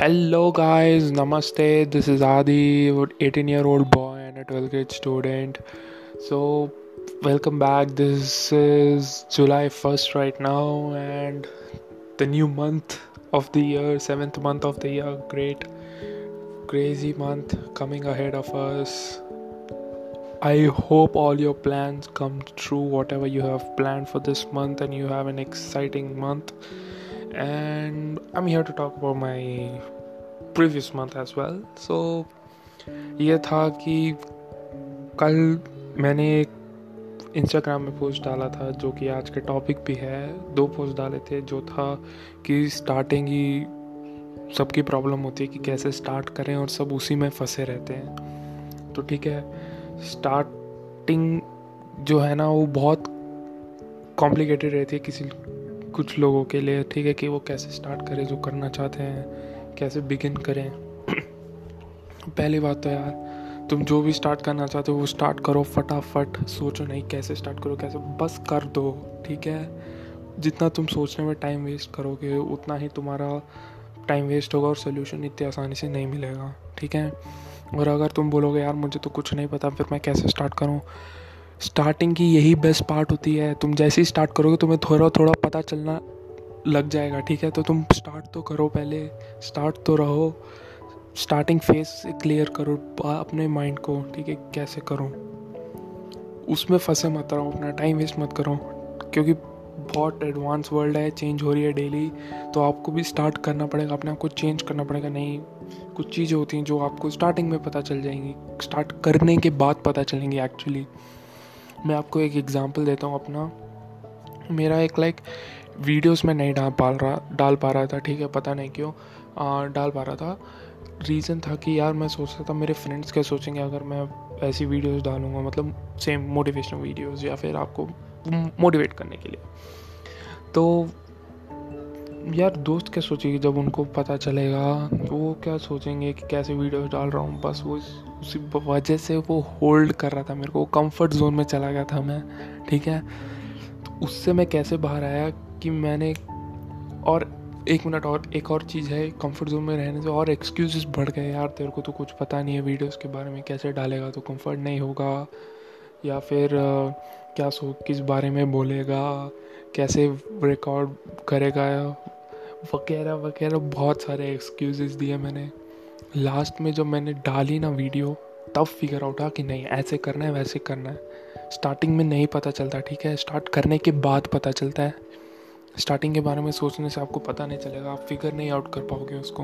Hello guys, namaste. This is Adi, 18-year-old boy and a 12th grade student. So welcome back. This is July 1st right now and the new month of the year, 7th month of the year. Great, crazy month coming ahead of us. I hope all your plans come true, whatever you have planned for this month, and you have an exciting month. And I'm here to talk about my previous month as well. So ये था कि कल मैंने एक Instagram में post डाला था जो कि आज के टॉपिक भी है. दो पोस्ट डाले थे. जो था कि स्टार्टिंग ही सबकी प्रॉब्लम होती है कि कैसे स्टार्ट करें और सब उसी में फंसे रहते हैं. तो ठीक है, स्टार्टिंग जो है ना वो बहुत कॉम्प्लिकेटेड रहती है किसी कुछ लोगों के लिए. ठीक है कि वो कैसे स्टार्ट करें जो करना चाहते हैं, कैसे बिगिन करें. पहली बात तो यार, तुम जो भी स्टार्ट करना चाहते हो वो स्टार्ट करो फटाफट. सोचो नहीं कैसे स्टार्ट करो, कैसे, बस कर दो. ठीक है, जितना तुम सोचने में टाइम वेस्ट करोगे उतना ही तुम्हारा टाइम वेस्ट होगा और सोल्यूशन इतनी आसानी से नहीं मिलेगा. ठीक है, और अगर तुम बोलोगे यार मुझे तो कुछ नहीं पता, फिर मैं कैसे स्टार्ट करूँ. स्टार्टिंग की यही बेस्ट पार्ट होती है. तुम जैसे ही स्टार्ट करोगे तुम्हें थोड़ा थोड़ा पता चलना लग जाएगा. ठीक है, तो तुम स्टार्ट तो करो, पहले स्टार्ट तो रहो. स्टार्टिंग फेज से क्लियर करो अपने माइंड को. ठीक है, कैसे करूँ उसमें फंसे मत रहो, अपना टाइम वेस्ट मत करो, क्योंकि बहुत एडवांस वर्ल्ड है, चेंज हो रही है डेली. तो आपको भी स्टार्ट करना पड़ेगा, अपने आप को चेंज करना पड़ेगा. नहीं, कुछ चीज़ें होती हैं जो आपको स्टार्टिंग में पता चल जाएंगी, स्टार्ट करने के बाद पता चलेंगी एक्चुअली. मैं आपको एक एग्जांपल देता हूँ अपना. मेरा एक वीडियोस में नहीं डाल पा रहा था. ठीक है, पता नहीं क्यों डाल पा रहा था. रीज़न था कि यार मैं सोच रहा था मेरे फ्रेंड्स क्या सोचेंगे अगर मैं ऐसी वीडियोस डालूँगा, मतलब सेम मोटिवेशनल वीडियोस या फिर आपको मोटिवेट करने के लिए. तो यार दोस्त क्या सोचेंगे जब उनको पता चलेगा, वो क्या सोचेंगे कि कैसे वीडियोस डाल रहा हूँ. बस वो उसी वजह से वो होल्ड कर रहा था मेरे को, कंफर्ट जोन में चला गया था मैं. ठीक है, तो उससे मैं कैसे बाहर आया कि मैंने एक और चीज़ है, कंफर्ट जोन में रहने से और एक्सक्यूज़ बढ़ गए. यार तेरे को तो कुछ पता नहीं है वीडियोस के बारे में, कैसे डालेगा, तो कंफर्ट नहीं होगा, या फिर किस बारे में बोलेगा, कैसे रिकॉर्ड करेगा, वगैरह वगैरह. बहुत सारे एक्सक्यूज़ दिए मैंने. लास्ट में जब मैंने डाली ना वीडियो, तब फिगर आउट हुआ कि नहीं ऐसे करना है, वैसे करना है. स्टार्टिंग में नहीं पता चलता. ठीक है, स्टार्ट करने के बाद पता चलता है. स्टार्टिंग के बारे में सोचने से आपको पता नहीं चलेगा, आप फिगर नहीं आउट कर पाओगे उसको.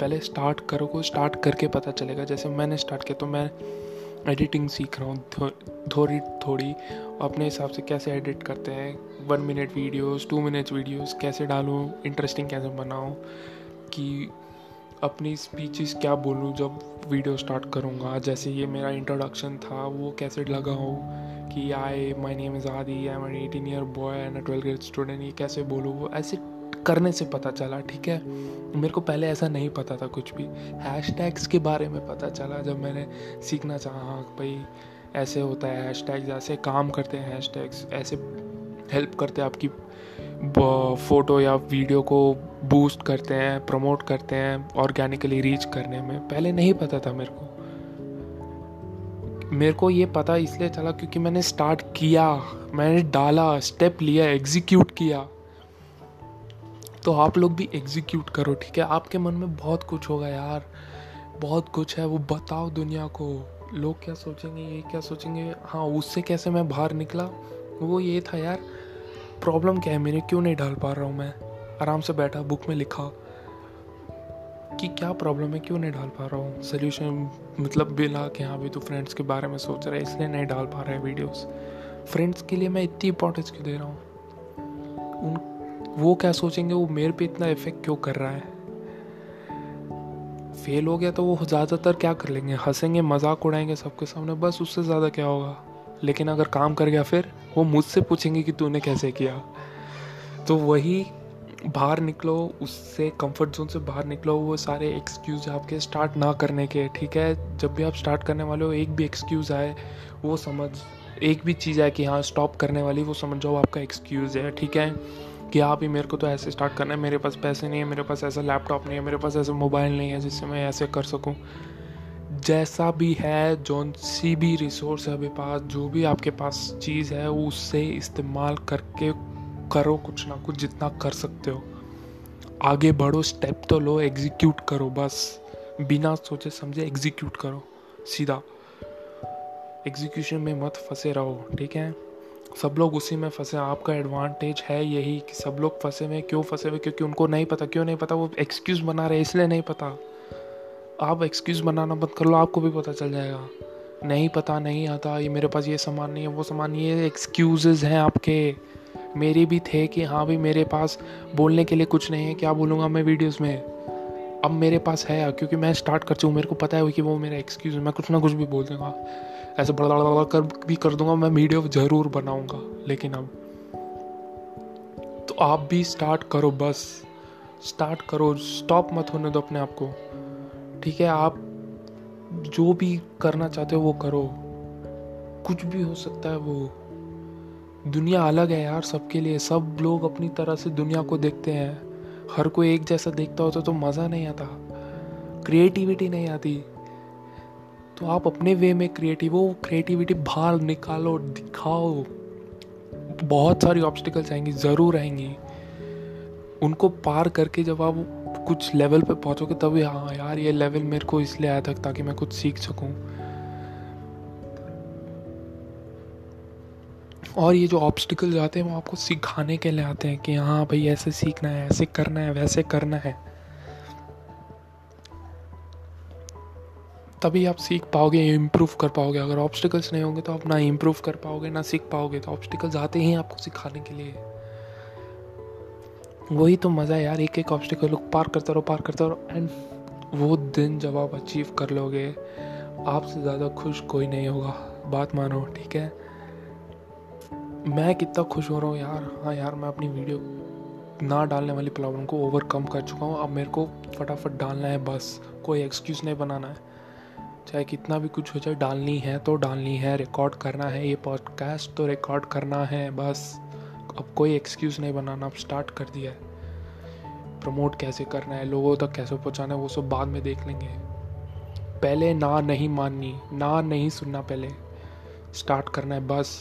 पहले स्टार्ट करोगे, स्टार्ट करके पता चलेगा. जैसे मैंने स्टार्ट किया, तो मैं एडिटिंग सीख रहा हूँ थोड़ी थोड़ी अपने हिसाब से, कैसे एडिट करते हैं 1 मिनट वीडियोज़, 2 मिनट वीडियोज़ कैसे डालूँ, इंटरेस्टिंग कैसे बनाऊँ, कि अपनी स्पीचेस क्या बोलूँ जब वीडियो स्टार्ट करूँगा. जैसे ये मेरा इंट्रोडक्शन था वो कैसे लगाऊँ कि my name is Adi, I am 18-year boy and 12th grade student, ये कैसे बोलूँ. वो ऐसे करने से पता चला. ठीक है, मेरे को पहले ऐसा नहीं पता था कुछ भी. हैशटैग्स के बारे में पता चला जब मैंने सीखना चाहा. हाँ भाई ऐसे होता है, हैशटैग्स ऐसे काम करते हैं, हैशटैग्स ऐसे हेल्प करते हैं, आपकी फ़ोटो या वीडियो को बूस्ट करते हैं, प्रमोट करते हैं ऑर्गेनिकली रीच करने में. पहले नहीं पता था मेरे को. ये पता इसलिए चला क्योंकि मैंने स्टार्ट किया, मैंने डाला, स्टेप लिया, एग्जीक्यूट किया. तो आप लोग भी एग्जीक्यूट करो. ठीक है, आपके मन में बहुत कुछ होगा यार, बहुत कुछ है, वो बताओ दुनिया को. लोग क्या सोचेंगे, ये क्या सोचेंगे. हाँ, उससे कैसे मैं बाहर निकला, वो ये था यार, प्रॉब्लम क्या है मेरे, क्यों नहीं डाल पा रहा हूँ मैं. आराम से बैठा, बुक में लिखा कि क्या प्रॉब्लम है, क्यों नहीं डाल पा रहा हूँ सोल्यूशन. मतलब बिना कि हाँ भी तो फ्रेंड्स के बारे में सोच रहा है इसलिए नहीं डाल पा रहा है वीडियोस. फ्रेंड्स के लिए मैं इतनी इंपॉर्टेंस क्यों दे रहा हूँ, वो क्या सोचेंगे, वो मेरे पे इतना इफेक्ट क्यों कर रहा है. फेल हो गया तो वो ज़्यादातर क्या कर लेंगे, हंसेंगे, मजाक उड़ाएंगे सबके सामने, बस उससे ज़्यादा क्या होगा. लेकिन अगर काम कर गया फिर वो मुझसे पूछेंगे कि तूने कैसे किया. तो वही, बाहर निकलो उससे, कंफर्ट जोन से बाहर निकलो. वो सारे एक्सक्यूज़ आपके स्टार्ट ना करने के. ठीक है, जब भी आप स्टार्ट करने वाले हो, एक भी एक्सक्यूज़ आए वो समझ, एक भी चीज़ आए कि हाँ स्टॉप करने वाली, वो समझ जाओ आपका एक्सक्यूज़ है. ठीक है, कि आप ही मेरे को तो ऐसे स्टार्ट करना है, मेरे पास पैसे नहीं है, मेरे पास ऐसा लैपटॉप नहीं है, मेरे पास ऐसा मोबाइल नहीं है जिससे मैं ऐसे कर सकूं। जैसा भी है, जो सी भी रिसोर्स है आपके पास, जो भी आपके पास चीज़ है, उससे इस्तेमाल करके करो कुछ ना कुछ, जितना कर सकते हो। आगे बढ़ो, स्टेप तो लो, एग्जीक्यूट करो, बस बिना सोचे समझे एग्जीक्यूट करो सीधा। एग्जीक्यूशन में मत फंसे रहो, ठीक है? सब लोग उसी में फंसे, आपका एडवांटेज है यही कि सब लोग फंसे में। क्यों फंसे हुए? क्योंकि उनको नहीं पता। क्यों नहीं पता? वो एक्सक्यूज़ बना रहे, इसलिए नहीं पता। आप एक्सक्यूज़ बनाना मत कर लो, आपको भी पता चल जाएगा। नहीं पता, नहीं आता, ये मेरे पास ये सामान नहीं है, वो सामान, ये एक्सक्यूज़ हैं आपके। मेरे भी थे कि हाँ भाई मेरे पास बोलने के लिए कुछ नहीं है, क्या बोलूँगा मैं वीडियोस में। अब मेरे पास है क्योंकि मैं स्टार्ट कर चुका, मेरे को पता है कि वो मेरा एक्सक्यूज़ है, मैं कुछ ना कुछ भी बोल दूँगा, ऐसे बड़ा बड़ा कर भी कर दूँगा, मैं वीडियो ज़रूर बनाऊँगा। लेकिन अब तो आप भी स्टार्ट करो, बस स्टार्ट करो, स्टॉप मत होने दो अपने आप को, ठीक है? आप जो भी करना चाहते हो वो करो, कुछ भी हो सकता है वो। दुनिया अलग है यार सबके लिए, सब लोग अपनी तरह से दुनिया को देखते हैं। हर कोई एक जैसा देखता होता तो मज़ा नहीं आता, क्रिएटिविटी नहीं आती। तो आप अपने वे में क्रिएटिव हो, क्रिएटिविटी बाहर निकालो, दिखाओ। बहुत सारी ऑब्स्टिकल्स आएंगी, ज़रूर आएंगी, उनको पार करके जब आप कुछ लेवल पे पहुँचोगे तभी हाँ यार ये लेवल मेरे को इसलिए आया था ताकि मैं कुछ सीख सकूं। और ये जो ऑब्स्टिकल आते हैं वो आपको सिखाने के लिए आते हैं कि हाँ भाई ऐसे सीखना है, ऐसे करना है, वैसे करना है, तभी आप सीख पाओगे, इम्प्रूव कर पाओगे। अगर ऑब्स्टिकल्स नहीं होंगे तो आप ना इम्प्रूव कर पाओगे ना सीख पाओगे। तो ऑब्स्टिकल्स आते हैं आपको सिखाने के लिए, वही तो मज़ा है यार। एक एक ऑब्स्टिकल को पार करते रहो। एंड वो दिन जब आप अचीव कर लोगे, आपसे ज़्यादा खुश कोई नहीं होगा, बात मानो, ठीक है? मैं कितना खुश हो रहा हूँ यार। हाँ यार, मैं अपनी वीडियो ना डालने वाली प्रॉब्लम को ओवरकम कर चुका हूँ। अब मेरे को फटाफट डालना है, बस कोई एक्सक्यूज़ नहीं बनाना है। चाहे कितना भी कुछ हो जाए, डालनी है तो डालनी है, रिकॉर्ड करना है ये पॉडकास्ट तो रिकॉर्ड करना है, बस। अब कोई एक्सक्यूज़ नहीं बनाना, अब स्टार्ट कर दिया है। प्रमोट कैसे करना है, लोगों तक कैसे पहुंचाना है, वो सब बाद में देख लेंगे। पहले ना नहीं माननी, ना नहीं सुनना, पहले स्टार्ट करना है, बस।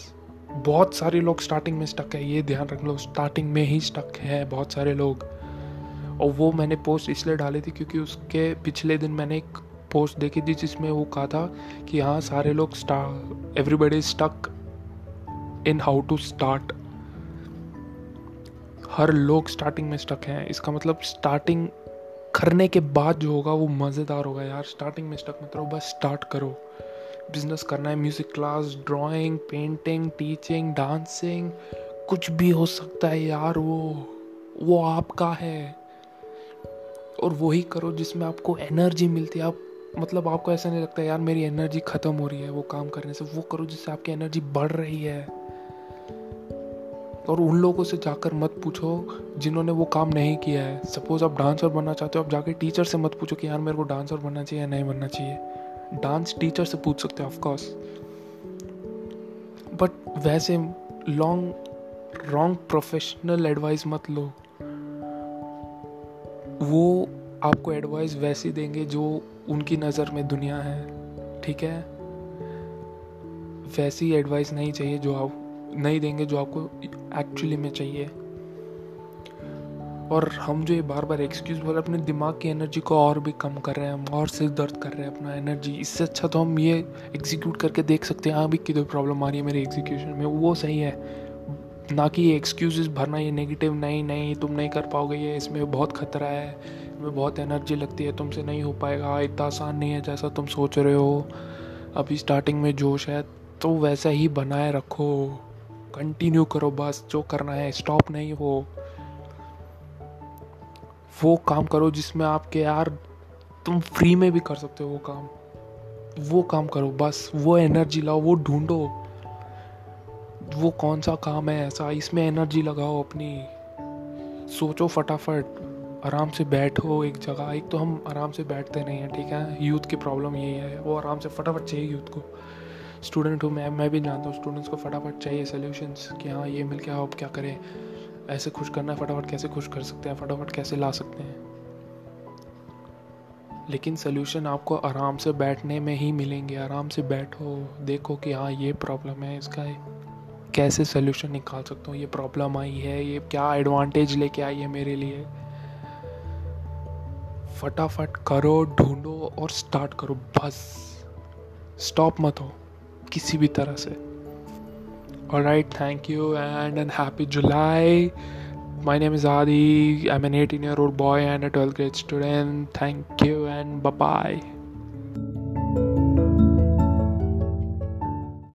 बहुत सारे लोग स्टार्टिंग में स्टक है, ये ध्यान रख लो, स्टार्टिंग में ही स्टक है बहुत सारे लोग। और वो मैंने पोस्ट इसलिए डाली थी क्योंकि उसके पिछले दिन मैंने एक पोस्ट देखी थी जिसमें वो कहा था कि हाँ सारे लोग everybody is stuck in how to start. हर लोग स्टार्टिंग में स्टक हैं। इसका मतलब स्टार्टिंग करने के बाद जो होगा वो मज़ेदार होगा यार। स्टार्टिंग में स्टक मत रहो, बस स्टार्ट करो। बिजनेस करना है, music class, drawing, painting, teaching, dancing, कुछ भी हो सकता है यार। वो आपका है और वही करो जिसमें आपको एनर्जी मिलती है। आप मतलब आपको ऐसा नहीं लगता यार मेरी एनर्जी ख़त्म हो रही है वो काम करने से, वो करो जिससे आपकी एनर्जी बढ़ रही है। और उन लोगों से जाकर मत पूछो जिन्होंने वो काम नहीं किया है। सपोज़ आप डांसर बनना चाहते हो, आप जाके टीचर से मत पूछो कि यार मेरे को डांसर बनना चाहिए या नहीं बनना चाहिए। डांस टीचर से पूछ सकते हो ऑफकोर्स, बट वैसे रॉन्ग प्रोफेशनल एडवाइस मत लो। वो आपको एडवाइस वैसी देंगे जो उनकी नज़र में दुनिया है, ठीक है? वैसी एडवाइस नहीं चाहिए जो आप नहीं देंगे, जो आपको एक्चुअली में चाहिए। और हम जो ये बार बार एक्सक्यूज़ बोल रहे हैं, अपने दिमाग की एनर्जी को और भी कम कर रहे हैं हम, और सिर दर्द कर रहे हैं अपना एनर्जी। इससे अच्छा तो हम ये एग्जीक्यूट करके देख सकते हैं हाँ भी किधर प्रॉब्लम आ रही है मेरे एग्जीक्यूशन में, वो सही है। ना कि ये एक्सक्यूज़ भरना, ये नेगेटिव, नहीं तुम नहीं कर पाओगे, ये इसमें बहुत ख़तरा है, इसमें बहुत एनर्जी लगती है, तुमसे नहीं हो पाएगा, इतना आसान नहीं है जैसा तुम सोच रहे हो, अभी स्टार्टिंग में जोश है। तो वैसा ही बनाए रखो, कंटिन्यू करो, बस जो करना है, स्टॉप नहीं हो। वो काम करो जिसमें आपके यार तुम फ्री में भी कर सकते हो वो काम करो, बस। वो एनर्जी लाओ, वो ढूंढो, वो कौन सा काम है ऐसा, इसमें एनर्जी लगाओ अपनी। सोचो फटाफट, आराम से बैठो एक जगह। एक तो हम आराम से बैठते नहीं हैं, ठीक है? यूथ की प्रॉब्लम यही है, वो आराम से फटाफट चाहिए यूथ को। स्टूडेंट हूँ मैं भी जानता हूँ स्टूडेंट्स को फटाफट चाहिए सॉल्यूशंस कि हाँ ये मिल गया, आप क्या करें। ऐसे खुश करना है, फटाफट कैसे खुश कर सकते हैं, फटाफट कैसे ला सकते हैं। लेकिन सल्यूशन आपको आराम से बैठने में ही मिलेंगे। आराम से बैठो, देखो कि हाँ ये प्रॉब्लम है, इसका कैसे सल्यूशन निकाल सकता हूँ, ये प्रॉब्लम आई है, ये क्या एडवांटेज लेके आई है मेरे लिए। फटाफट करो, ढूंढो और स्टार्ट करो, बस स्टॉप मत हो किसी भी तरह से। Alright, thank you and happy July. My name is Adi. I'm an 18-year-old boy and a 12th grade student. Thank you and bye-bye.